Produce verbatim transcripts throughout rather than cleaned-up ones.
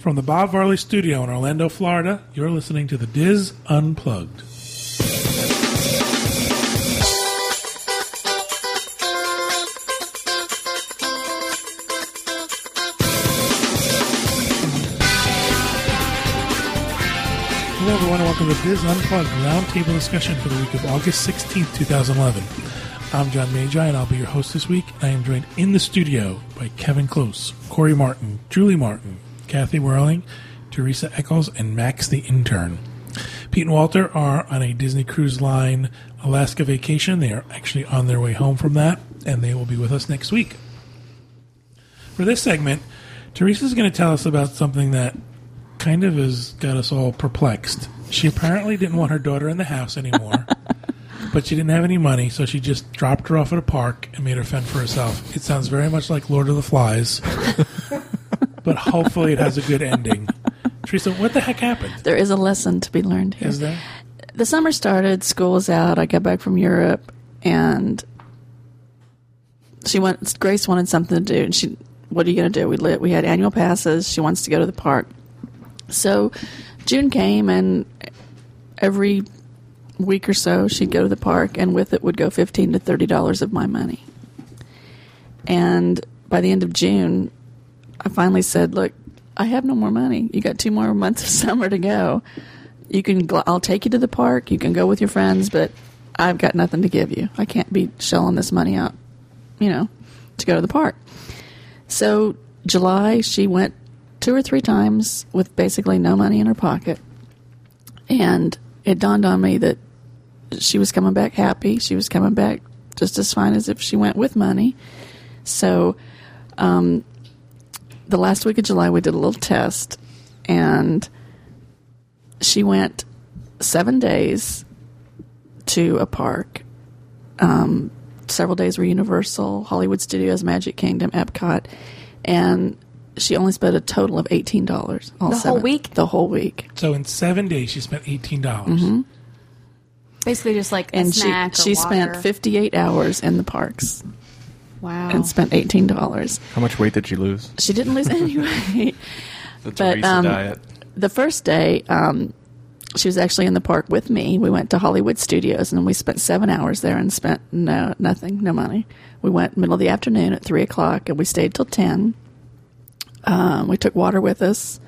From the Bob Varley Studio in Orlando, Florida, you're listening to the Dis Unplugged. Hello everyone and welcome to the Dis Unplugged Roundtable Discussion for the week of August sixteenth, twenty eleven. I'm John Magi and I'll be your host this week. I am joined in the studio by Kevin Close, Corey Martin, Julie Martin, Kathy Whirling, Teresa Eccles, and Max the Intern. Pete and Walter are on a Disney Cruise Line Alaska vacation. They are actually on their way home from that, and they will be with us next week. For this segment, Teresa is going to tell us about something that kind of has got us all perplexed. She apparently didn't want her daughter in the house anymore, but she didn't have any money, so she just dropped her off at a park and made her fend for herself. It sounds very much like Lord of the Flies. But hopefully it has a good ending. Teresa, what the heck happened? There is a lesson to be learned here. Is there? The summer started, school was out, I got back from Europe, and she went, Grace wanted something to do, and she, what are you going to do? We lit, we had annual passes, she wants to go to the park. So June came, and every week or so she'd go to the park, and with it would go fifteen to thirty dollars of my money. And by the end of June, I finally said, look, I have no more money. You got two more months of summer to go. You can, I'll take you to the park. You can go with your friends, but I've got nothing to give you. I can't be shelling this money out, you know, to go to the park. So July, she went two or three times with basically no money in her pocket. And it dawned on me that she was coming back happy. She was coming back just as fine as if she went with money. So, um... the last week of July, we did a little test, and she went seven days to a park. Um, several days were Universal, Hollywood Studios, Magic Kingdom, Epcot, and she only spent a total of eighteen dollars. All the seven, whole week? The whole week. So in seven days, she spent eighteen dollars. Mm-hmm. Basically just like and a snack she, or she water. Spent fifty-eight hours in the parks. Wow. And spent eighteen dollars. How much weight did she lose? She didn't lose any weight. The Teresa um, diet. The first day, um, she was actually in the park with me. We went to Hollywood Studios, and we spent seven hours there and spent no nothing, no money. We went middle of the afternoon at three o'clock, and we stayed till ten. Um, we took water with us,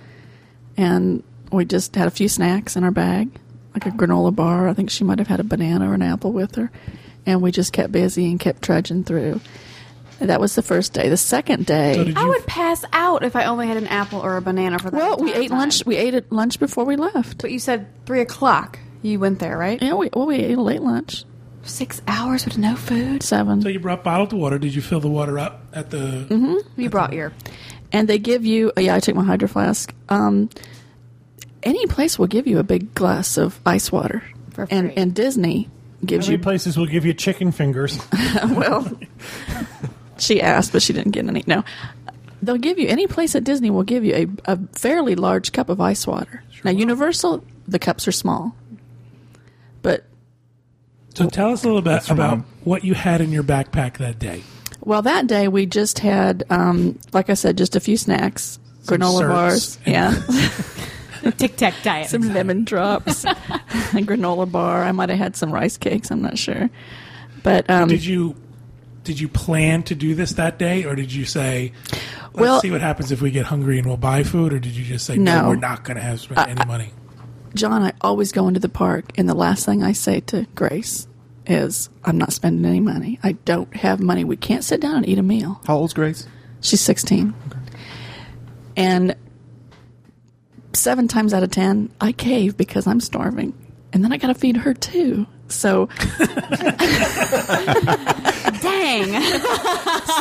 and we just had a few snacks in our bag, like a granola bar. I think she might have had a banana or an apple with her. And we just kept busy and kept trudging through. That was the first day. The second day, so I would pass out if I only had an apple or a banana for that. Well, we ate time. lunch. We ate at lunch before we left. But you said three o'clock. You went there, right? Yeah. We, well, we ate a late lunch. Six hours with no food. Seven. So you brought bottled water. Did you fill the water up at the? Mm-hmm. You brought the, your. And they give you. Yeah, I took my hydro flask. Um, any place will give you a big glass of ice water for free. And and Disney gives Many you places will give you chicken fingers. Well. She asked, but she didn't get any. No. They'll give you, any place at Disney will give you a, a fairly large cup of ice water. Sure. Now, Universal, the cups are small. But. So well, tell us a little bit about wrong. what you had in your backpack that day. Well, that day we just had, um, like I said, just a few snacks, Some granola bars. Yeah. The Tic Tac diet. Some lemon drops, a granola bar. I might have had some rice cakes. I'm not sure. But um, Did you. Did you plan to do this that day, or did you say, let's well, see what happens if we get hungry and we'll buy food, or did you just say, no, no we're not going to have spend I, any money? John, I always go into the park, and the last thing I say to Grace is, I'm not spending any money. I don't have money. We can't sit down and eat a meal. How old's Grace? She's sixteen. Okay. And seven times out of ten, I cave because I'm starving, and then I got to feed her, too. So, dang.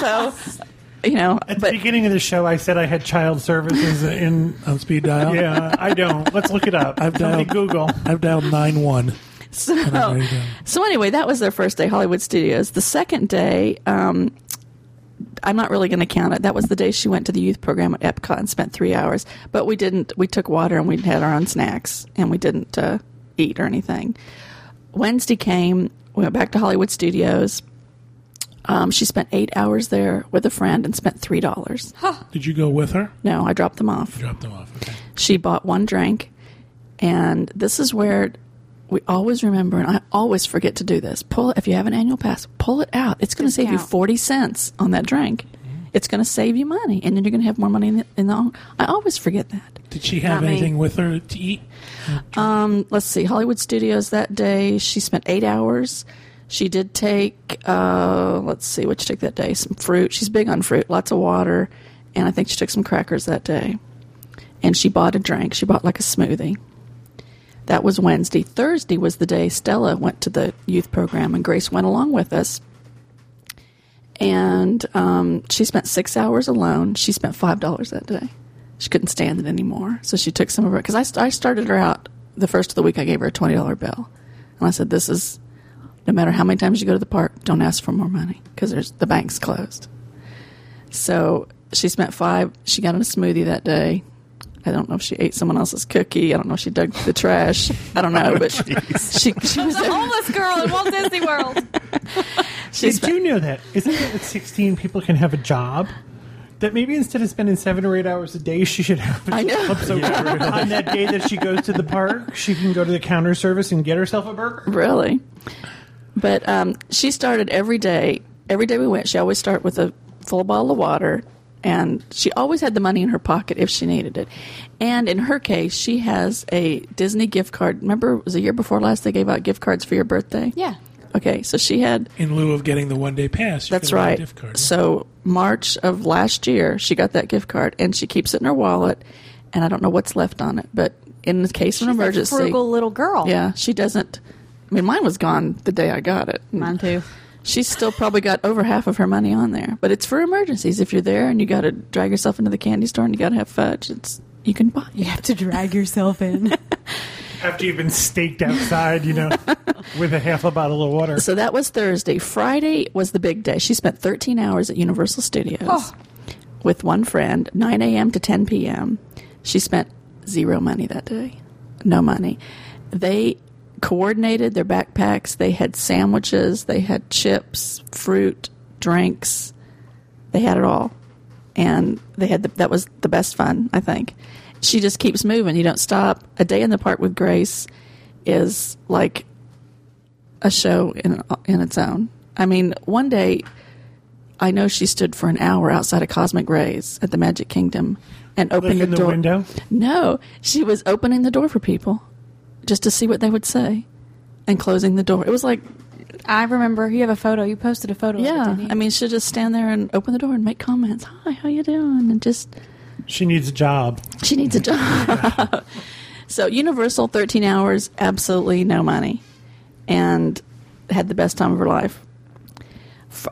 So, you know, at but, the beginning of the show, I said I had child services in on speed dial. Yeah, I don't. Let's look it up. I've dialed Google. I've dialed nine one. So, so anyway, that was their first day, Hollywood Studios. The second day, um, I'm not really going to count it. That was the day she went to the youth program at Epcot and spent three hours. But we didn't. We took water and we had our own snacks and we didn't uh, eat or anything. Wednesday came, we went back to Hollywood Studios. Um, she spent eight hours there with a friend and spent three dollars. Huh. Did you go with her? No, I dropped them off. You dropped them off, okay. She bought one drink, and this is where we always remember, and I always forget to do this. Pull If you have an annual pass, pull it out. It's going to save you forty cents on that drink. Mm-hmm. It's going to save you money, and then you're going to have more money in the, in the... I always forget that. Did she have Not anything me. with her to eat? Um, let's see. Hollywood Studios that day, she spent eight hours... She did take, uh, let's see, what she took that day? Some fruit. She's big on fruit, lots of water, and I think she took some crackers that day. And she bought a drink. She bought like a smoothie. That was Wednesday. Thursday was the day Stella went to the youth program, and Grace went along with us. And um, she spent six hours alone. She spent five dollars that day. She couldn't stand it anymore, so she took some of her. Because I, st- I started her out the first of the week. I gave her a twenty dollars bill, and I said, this is... No matter how many times you go to the park, don't ask for more money because there's the bank's closed. So she spent five. She got in a smoothie that day. I don't know if she ate someone else's cookie. I don't know if she dug through the trash. I don't know, but she, she, she was a homeless girl in Walt Disney World. Did spent, you know that? Isn't it that sixteen people can have a job? That maybe instead of spending seven or eight hours a day, she should have a I know. job. So yeah, on that day that she goes to the park, she can go to the counter service and get herself a burger. Really? But um, she started every day. Every day we went, she always started with a full bottle of water, and she always had the money in her pocket if she needed it. And in her case, she has a Disney gift card. Remember, it was a year before last they gave out gift cards for your birthday? Yeah. Okay, so she had... In lieu of getting the one-day pass, you that's right. A gift card, yeah. So March of last year, she got that gift card, and she keeps it in her wallet, and I don't know what's left on it, but in the case She's of an emergency... She's a frugal little girl. Yeah, she doesn't... I mean, mine was gone the day I got it. Mine too. She's still probably got over half of her money on there. But it's for emergencies. If you're there and you got to drag yourself into the candy store and you got to have fudge, it's you can buy it. You have to drag yourself in. After you've been staked outside, you know, with a half a bottle of water. So that was Thursday. Friday was the big day. She spent thirteen hours at Universal Studios oh. with one friend, nine a.m. to ten p.m. She spent zero money that day. No money. They... coordinated their backpacks. They had sandwiches, they had chips, fruit, drinks. They had it all, and they had the, that was the best fun. I think she just keeps moving. You don't stop. A day in the park with Grace is like a show in in its own. I mean, one day I know she stood for an hour outside of Cosmic Rays at the Magic Kingdom and opened the, the door. Window? No, she was opening the door for people. Just to see what they would say, and closing the door. It was like... I remember you have a photo. You posted a photo. Yeah. Of it, I mean, she'll just stand there and open the door and make comments. Hi, how you doing? And just... She needs a job. She needs a job. So Universal, thirteen hours, absolutely no money. And had the best time of her life.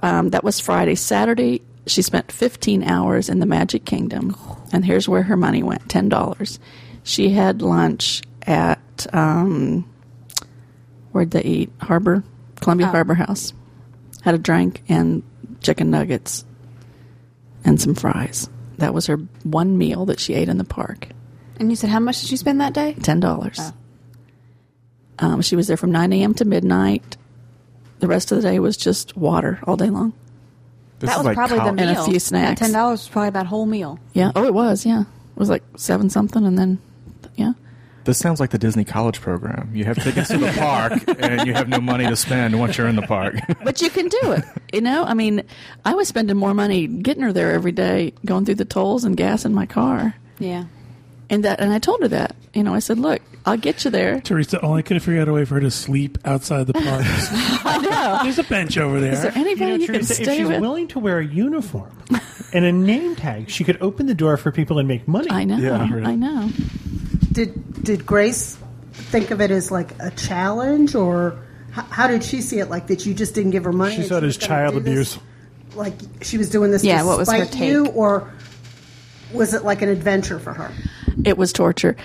Um, that was Friday. Saturday, she spent fifteen hours in the Magic Kingdom. And here's where her money went, ten dollars. She had lunch at... Um, where'd they eat? Harbor, Columbia oh. Harbor House. Had a drink and chicken nuggets and some fries. That was her one meal that she ate in the park. And you said how much did she spend that day? Ten dollars. Oh. Um, she was there from nine a.m. to midnight. The rest of the day was just water all day long. This that was like probably college. The meal. And a few snacks. Ten dollars was probably that whole meal. Yeah. Oh, it was. Yeah, it was like seven something, and then yeah. This sounds like the Disney College Program. You have tickets to the park, and you have no money to spend once you're in the park. But you can do it. You know, I mean, I was spending more money getting her there every day, going through the tolls and gas in my car. Yeah. And that, and I told her that. You know, I said, look, I'll get you there. Teresa only could have figured out a way for her to sleep outside the park. I know. There's a bench over there. Is there anybody you, know, you Teresa, can stay if she's with? Willing to wear a uniform and a name tag, she could open the door for people and make money. I know. Yeah, really. I know. Did did Grace think of it as like a challenge, or how, how did she see it? Like that you just didn't give her money? She saw it as child abuse. This, like she was doing this yeah, to what spite was her take? You, or was it like an adventure for her? It was torture.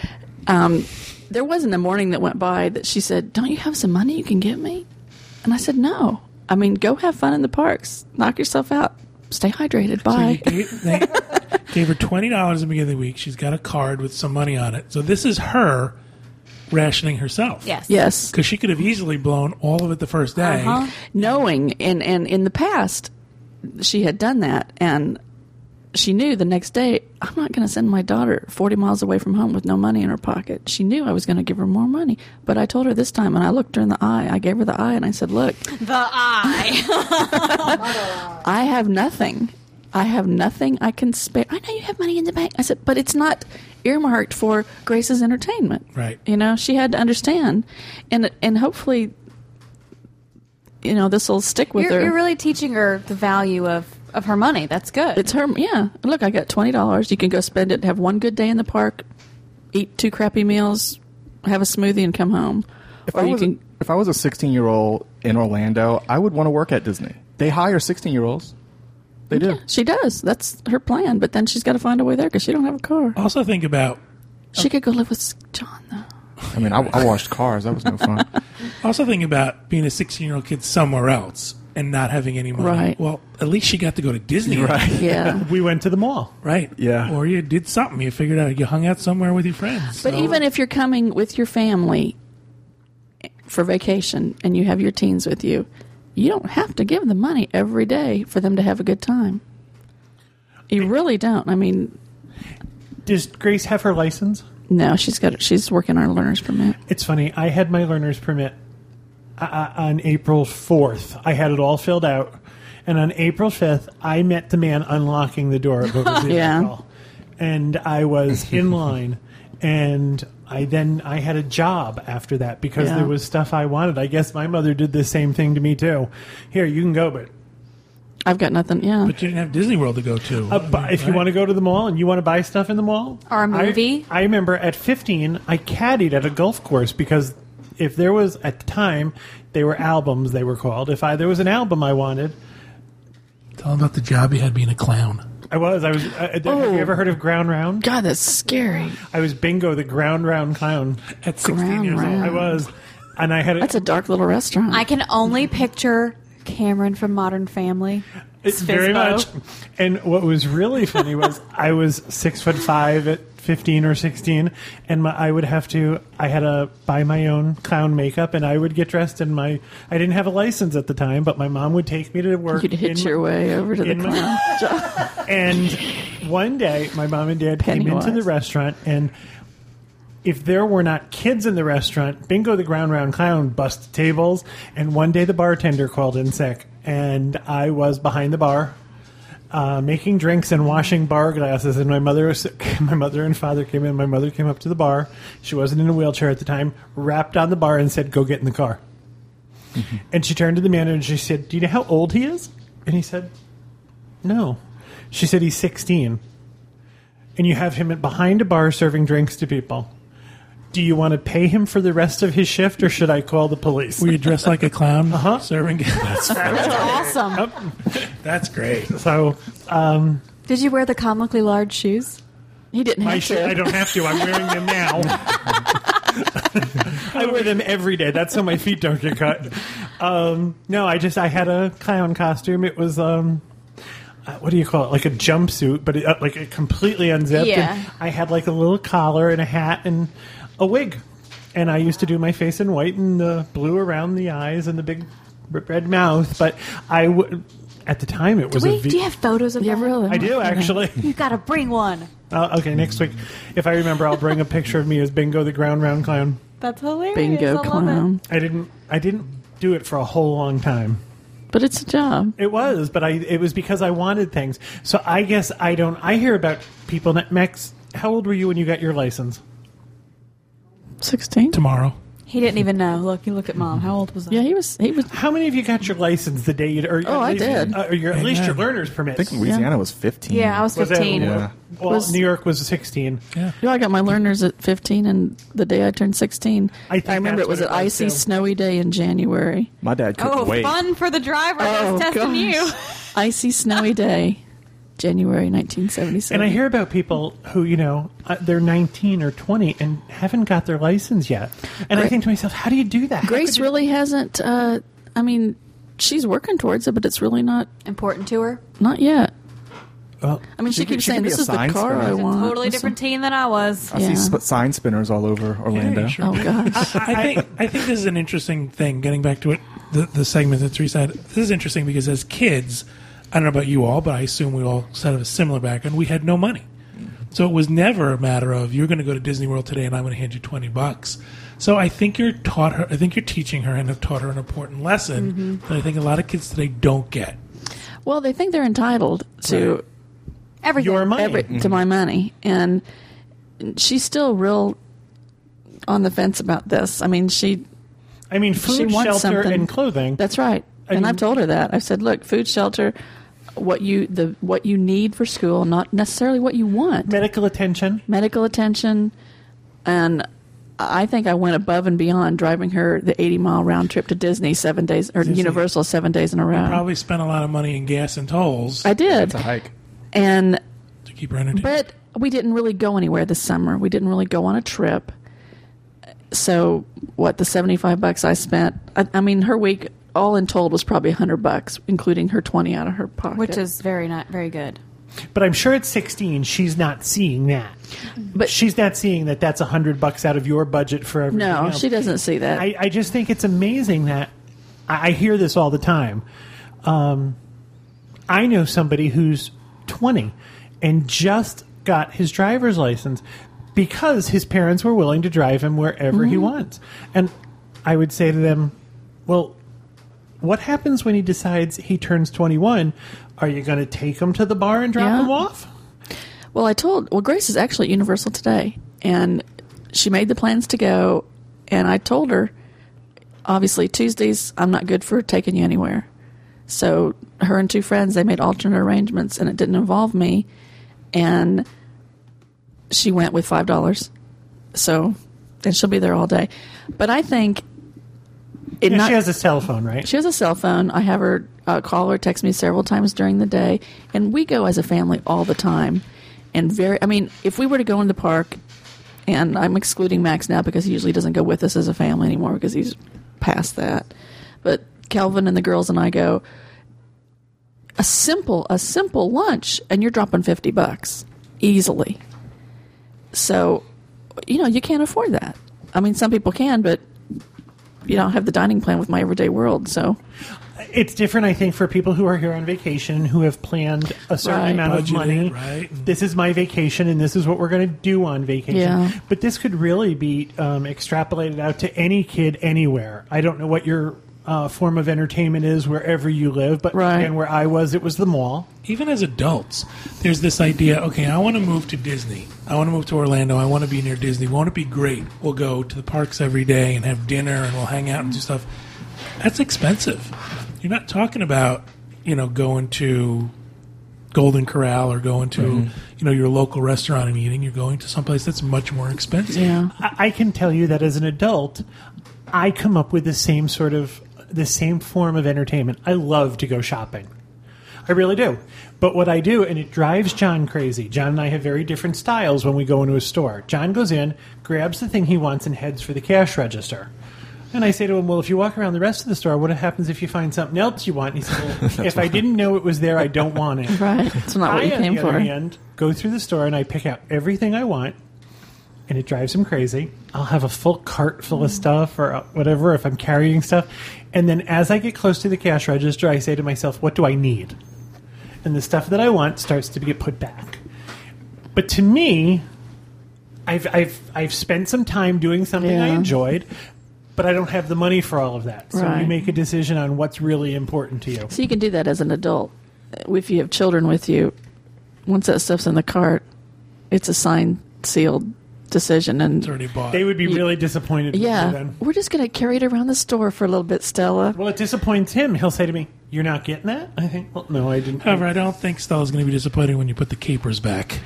Um, there wasn't a morning that went by that she said, don't you have some money you can give me? And I said, no. I mean, go have fun in the parks. Knock yourself out. Stay hydrated. Bye. So you, they gave her twenty dollars at the beginning of the week. She's got a card with some money on it. So this is her rationing herself. Yes. Yes. Because she could have easily blown all of it the first day. Uh-huh. Knowing, and, and in the past, she had done that, and she knew the next day, I'm not going to send my daughter forty miles away from home with no money in her pocket. She knew I was going to give her more money. But I told her this time, and I looked her in the eye. I gave her the eye, and I said, look. The eye. I have nothing. I have nothing I can spare. I know you have money in the bank. I said, but it's not earmarked for Grace's entertainment. Right. You know, she had to understand. And and hopefully, you know, this will stick with you're, her. You're really teaching her the value of. Of her money. That's good. It's her, yeah. Look, I got twenty dollars. You can go spend it, have one good day in the park, eat two crappy meals, have a smoothie, and come home. If, or I, you was can, a, if I was a sixteen-year-old in Orlando, I would want to work at Disney. They hire sixteen-year-olds. They do. Yeah, she does. That's her plan. But then she's got to find a way there because she don't have a car. Also think about... She um, could go live with John, though. I mean, I, I washed cars. That was no fun. Also think about being a sixteen-year-old kid somewhere else. And not having any money. Right. Well, at least she got to go to Disney. Right. Yeah. We went to the mall. Right. Yeah. Or you did something. You figured out. You hung out somewhere with your friends. But so. Even if you're coming with your family for vacation and you have your teens with you, you don't have to give them money every day for them to have a good time. You really don't. I mean. Does Grace have her license? No, she's got. She's working on a learner's permit. It's funny. I had my learner's permit. Uh, on April fourth, I had it all filled out, and on April fifth, I met the man unlocking the door at Bogaziel. Yeah. And I was in line, and I then I had a job after that because yeah. there was stuff I wanted. I guess my mother did the same thing to me too. Here, you can go, but I've got nothing. Yeah, but you didn't have Disney World to go to. Uh, but if right? you want to go to the mall and you want to buy stuff in the mall, or a movie. I, I remember at fifteen, I caddied at a golf course because. If there was, at the time, they were albums, they were called. If I there was an album I wanted. Tell them about the job you had being a clown. I was. I was. Uh, oh. Have you ever heard of Ground Round? God, that's scary. I was Bingo, the Ground Round clown. At sixteen Ground years round. Old, I was. And I had a, That's a dark little restaurant. I can only picture Cameron from Modern Family. It's very much. And what was really funny was I was six foot five at fifteen or sixteen, and my, I would have to I had to buy my own clown makeup, and I would get dressed in my I didn't have a license at the time, but my mom would take me to work. You'd hitch in, your way over to the clown my, job. And one day my mom and dad Penny came wise. Into the restaurant, and if there were not kids in the restaurant, Bingo the Ground Round Clown busted tables, and one day the bartender called in sick, and I was behind the bar Uh, making drinks and washing bar glasses, and my mother, was, my mother and father came in. My mother came up to the bar. She wasn't in a wheelchair at the time. Rapped on the bar and said, "Go get in the car." Mm-hmm. And she turned to the manager and she said, "Do you know how old he is?" And he said, "No." She said, "He's sixteen, and you have him behind a bar serving drinks to people. Do you want to pay him for the rest of his shift, or should I call the police?" Were you dressed like a clown? Uh-huh. Serving? That's, that's awesome. Yep. That's great. So, um, did you wear the comically large shoes? He didn't have to. Sh- I don't have to. I'm wearing them now. I wear them every day. That's so my feet don't get cut. Um, no, I just I had a clown costume. It was. Um, Uh, what do you call it? Like a jumpsuit, but it, uh, like it completely unzipped. Yeah. And I had like a little collar and a hat and a wig, and I used to do my face in white and the blue around the eyes and the big red mouth. But I would at the time it was. Do, we, a v- do you have photos of yeah, really? I do actually. You got to bring one. Uh, okay, next week, if I remember, I'll bring a picture of me as Bingo the Ground Round Clown. That's hilarious. Bingo I Clown. I didn't. I didn't do it for a whole long time. But it's a job. It was, but I it was because I wanted things. So I guess I don't. I hear about people. That, Max, how old were you when you got your license? Sixteen. Tomorrow. He didn't even know. Look, you look at Mom. How old was I? Yeah, he was. He was. How many of you got your license the day you? Or, oh, I least, did. Uh, or your, at yeah. least your learner's permit. I think Louisiana yeah. was fifteen. Yeah, I was fifteen. Was that, yeah. Well, was, New York was sixteen. Yeah. You know, I got my learner's at fifteen, and the day I turned sixteen, I, I remember it was an icy, too. Snowy day in January. My dad couldn't oh, wait. Oh, fun for the driver oh, that's testing you. Icy, snowy day, January nineteen seventy-seven. And I hear about people who, you know, uh, they're nineteen or twenty and haven't got their license yet. And Gra- I think to myself, how do you do that? Grace really you- hasn't, uh, I mean, she's working towards it, but it's really not... important to her? Not yet. Uh, I mean, she, she keeps she saying, this is the car I want. She's a totally different teen than I was. I yeah. see sp- sign spinners all over Orlando. Yeah, sure. Oh, gosh. I, I, think, I think this is an interesting thing, getting back to it, the, the segment that Teresa had. This is interesting because as kids, I don't know about you all, but I assume we all had a similar background. We had no money. So it was never a matter of, you're going to go to Disney World today and I'm going to hand you twenty bucks. So I think you're taught her, I think you're teaching her and have taught her an important lesson mm-hmm. that I think a lot of kids today don't get. Well, they think they're entitled to right. everything. Your money. Every, mm-hmm. to my money. And she's still real on the fence about this. I mean, she I mean, food, shelter, something. And clothing. That's right. I and mean, I've told her that. I've said, look, food, shelter, what you the what you need for school, not necessarily what you want. Medical attention. Medical attention. And I think I went above and beyond, driving her the eighty mile round trip to Disney seven days or Disney. Universal seven days in a row. I probably spent a lot of money in gas and tolls. I did. That's a hike. And to keep her entertained. But we didn't really go anywhere this summer. We didn't really go on a trip. So what the seventy-five bucks I spent, I, I mean, her week all in told was probably one hundred bucks, including her twenty out of her pocket, which is very not very good. But I'm sure at sixteen, she's not seeing that. But she's not seeing that that's one hundred bucks out of your budget for everything No, else. She doesn't see that. I, I just think it's amazing that I, I hear this all the time. Um, I know somebody who's twenty and just got his driver's license because his parents were willing to drive him wherever mm-hmm. he wants. And I would say to them, well, what happens when he decides he turns twenty-one? Are you going to take him to the bar and drop yeah. him off? Well, I told... Well, Grace is actually at Universal today, and she made the plans to go, and I told her, obviously, Tuesdays, I'm not good for taking you anywhere. So her and two friends, they made alternate arrangements, and it didn't involve me, and she went with five dollars. So, and she'll be there all day. But I think... It yeah, not, she has a cell phone, right? She has a cell phone. I have her uh, call or text me several times during the day. And we go as a family all the time. And very, I mean, if we were to go in the park, and I'm excluding Max now because he usually doesn't go with us as a family anymore because he's past that. But Kelvin and the girls and I go, a simple, a simple lunch, and you're dropping fifty bucks easily. So, you know, you can't afford that. I mean, some people can, but... You don't have the dining plan with my everyday world, so it's different. I think for people who are here on vacation who have planned a certain right. amount of money, right. This is my vacation, and this is what we're going to do on vacation. Yeah. But this could really be um, extrapolated out to any kid anywhere. I don't know what your uh, form of entertainment is wherever you live, but right. again, where I was, it was the mall. Even as adults, there's this idea: okay, I want to move to Disney. I want to move to Orlando. I want to be near Disney. Won't it be great? We'll go to the parks every day and have dinner, and we'll hang out and do stuff. That's expensive. You're not talking about, you know, going to Golden Corral or going to, mm-hmm. you know, your local restaurant and eating. You're going to someplace that's much more expensive. Yeah, I-, I can tell you that as an adult, I come up with the same sort of the same form of entertainment. I love to go shopping. I really do. But what I do, and it drives John crazy. John and I have very different styles when we go into a store. John goes in, grabs the thing he wants, and heads for the cash register. And I say to him, well, if you walk around the rest of the store, what happens if you find something else you want? And he says, well, if I didn't know it was there, I don't want it. Right. It's not what you came for. I, on the other hand, go through the store, and I pick out everything I want, and it drives him crazy. I'll have a full cart full of stuff or whatever if I'm carrying stuff. And then as I get close to the cash register, I say to myself, what do I need? And the stuff that I want starts to get put back. But to me, I've I've I've spent some time doing something yeah. I enjoyed, but I don't have the money for all of that. So right. you make a decision on what's really important to you. So you can do that as an adult. If you have children with you, once that stuff's in the cart, it's a signed, sealed decision, and they would be you, really disappointed. Yeah, then. We're just going to carry it around the store for a little bit, Stella. Well, it disappoints him. He'll say to me, "You're not getting that?" I think. Well, no, I didn't. However, I don't think Stella's going to be disappointed when you put the capers back.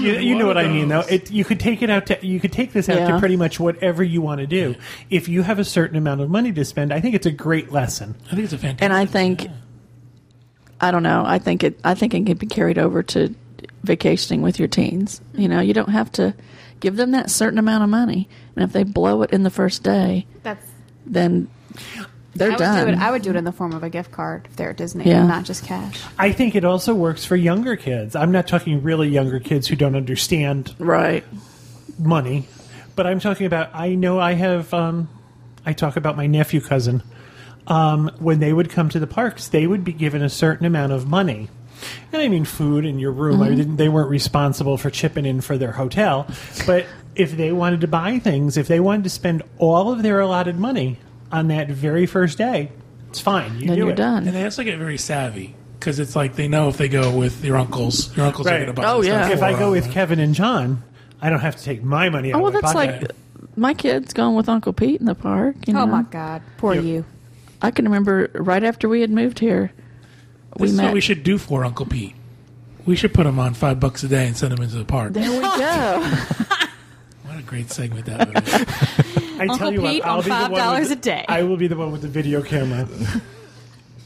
you, you know what I mean, though. It, you could take it out to. You could take this out yeah. to pretty much whatever you want to do. If you have a certain amount of money to spend, I think it's a great lesson. I think it's a fantastic. And I think, lesson. I don't know. I think it. I think it can be carried over to vacationing with your teens. You know, you don't have to give them that certain amount of money, and if they blow it in the first day, that's then They're I done. Would do it, I would do it in the form of a gift card if they're at Disney, yeah. and not just cash. I think it also works for younger kids. I'm not talking really younger kids who don't understand right. money, but I'm talking about, I know I have, um, I talk about my nephew cousin. Um, when they would come to the parks, they would be given a certain amount of money. And I mean food in your room. Mm-hmm. I didn't, they weren't responsible for chipping in for their hotel. But if they wanted to buy things, if they wanted to spend all of their allotted money on that very first day, it's fine. You then do you're it. Done. And they also get very savvy because it's like they know if they go with your uncles, your uncles right. are going to buy oh, some yeah. stuff. If I go with that. Kevin and John, I don't have to take my money out oh, well, of my that's pocket. Like my kid's going with Uncle Pete in the park. You oh, know? My God. Poor yep. you. I can remember right after we had moved here, we That's met. What we should do for Uncle Pete. We should put him on five bucks a day and send him into the park. There we go. What a great segment that would be. I Uncle tell you Pete what, I'll on be five dollars a day. I will be the one with the video camera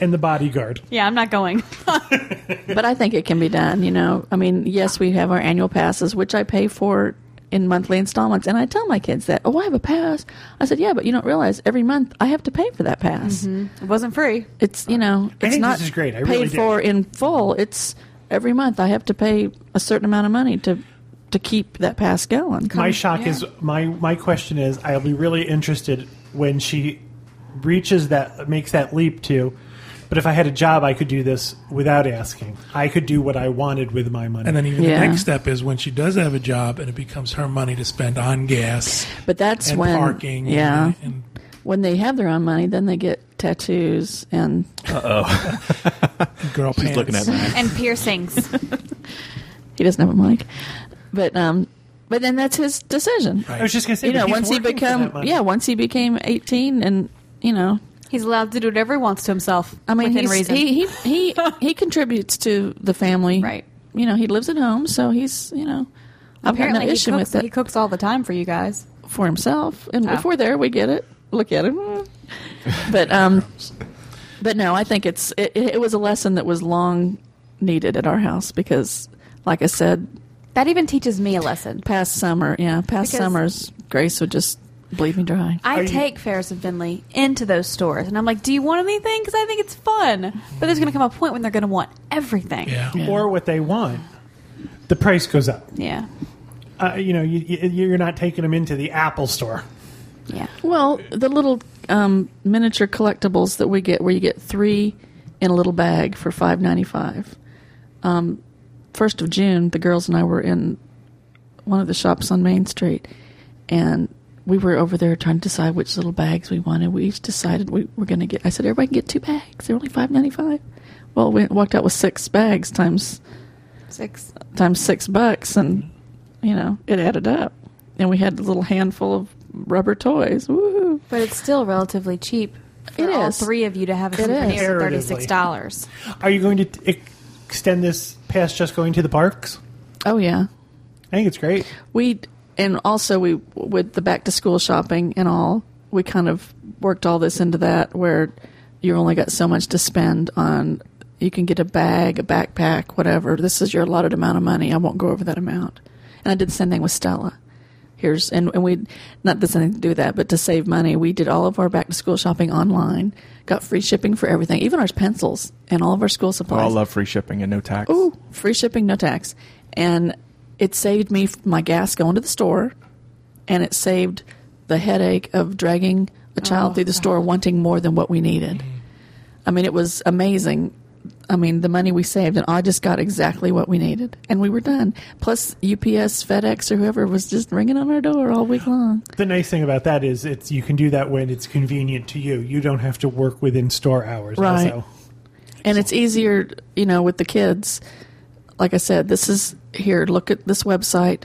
and the bodyguard. Yeah, I'm not going. But I think it can be done. You know, I mean, yes, we have our annual passes, which I pay for in monthly installments, and I tell my kids that, oh, I have a pass. I said, yeah, but you don't realize every month I have to pay for that pass. Mm-hmm. It wasn't free. It's you know, it's I think not this is great. I paid really for in full. It's every month I have to pay a certain amount of money to to keep that pass going. My shock yeah. is my my question is I'll be really interested when she reaches that makes that leap to. But if I had a job, I could do this without asking. I could do what I wanted with my money. And then even yeah. the next step is when she does have a job and it becomes her money to spend on gas but that's and when, parking. Yeah. And, and when they have their own money, then they get tattoos and uh-oh. girl pants. She's looking at me. And piercings. He doesn't have a mic. But um, but then that's his decision. Right. I was just going to say, you know, once he become, yeah, once he became eighteen and, you know, he's allowed to do whatever he wants to himself. I mean, within reason. He he he he contributes to the family, right? You know, he lives at home, so he's you know, I've got no issue with it. He cooks all the time for you guys, for himself, and oh. if we're there, we get it. Look at him, but um, but no, I think it's it, it was a lesson that was long needed at our house because, like I said, that even teaches me a lesson. Past summer, yeah, past because summers, Grace would just. Bleed me dry. I take Ferris and Finley into those stores, and I'm like, do you want anything? Because I think it's fun. But there's going to come a point when they're going to want everything. Yeah. Yeah. Or what they want. The price goes up. Yeah. Uh, you know, you, you're not taking them into the Apple store. Yeah. Well, the little um, miniature collectibles that we get where you get three in a little bag for five dollars and ninety-five cents. Um, First of June, the girls and I were in one of the shops on Main Street, and we were over there trying to decide which little bags we wanted. We each decided we were going to get... I said, everybody can get two bags. They're only five dollars and ninety-five cents. Well, we walked out with six bags times... Six. Times six bucks, and, you know, it added up. And we had a little handful of rubber toys. Woo-hoo. But it's still relatively cheap for it all is. Three of you to have a souvenir for thirty-six dollars. Are you going to t- extend this past just going to the parks? Oh, yeah. I think it's great. We... And also, we with the back-to-school shopping and all, we kind of worked all this into that where you only got so much to spend on, you can get a bag, a backpack, whatever. This is your allotted amount of money. I won't go over that amount. And I did the same thing with Stella. Here's and, and we, not this anything to do with that, but to save money, we did all of our back-to-school shopping online, got free shipping for everything, even our pencils and all of our school supplies. Oh, I love free shipping and no tax. Ooh, free shipping, no tax. And... It saved me my gas going to the store, and it saved the headache of dragging a child oh, through the God. Store wanting more than what we needed. Mm-hmm. I mean, it was amazing. I mean, the money we saved, and I just got exactly what we needed, and we were done. Plus, U P S, FedEx, or whoever was just ringing on our door all week long. The nice thing about that is it's you can do that when it's convenient to you. You don't have to work within store hours. Right. Also. And it's easier, you know, with the kids. Like I said, this is... Here, look at this website.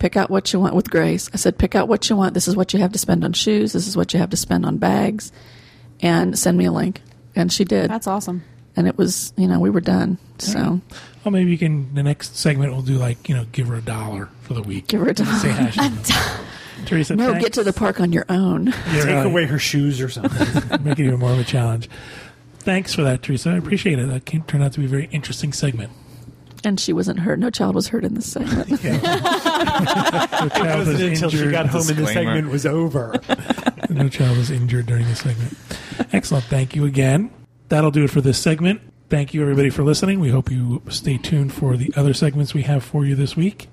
Pick out what you want with Grace. I said, pick out what you want. This is what you have to spend on shoes. This is what you have to spend on bags. And send me a link. And she did. That's awesome. And it was, you know, we were done. So, right. Well, maybe you can, the next segment we'll do like, you know, give her a dollar for the week. Give her a dollar. Say hi, do- Teresa, no, thanks. Get to the park on your own. Take right. away her shoes or something. Make it even more of a challenge. Thanks for that, Teresa. I appreciate it. That came, turned out to be a very interesting segment. And she wasn't hurt. No child was hurt in this segment. No child was injured until she got home and the segment was over. No child was injured during the segment. Excellent. Thank you again. That'll do it for this segment. Thank you, everybody, for listening. We hope you stay tuned for the other segments we have for you this week.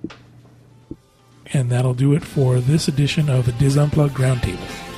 And that'll do it for this edition of the Dis Unplugged Roundtable.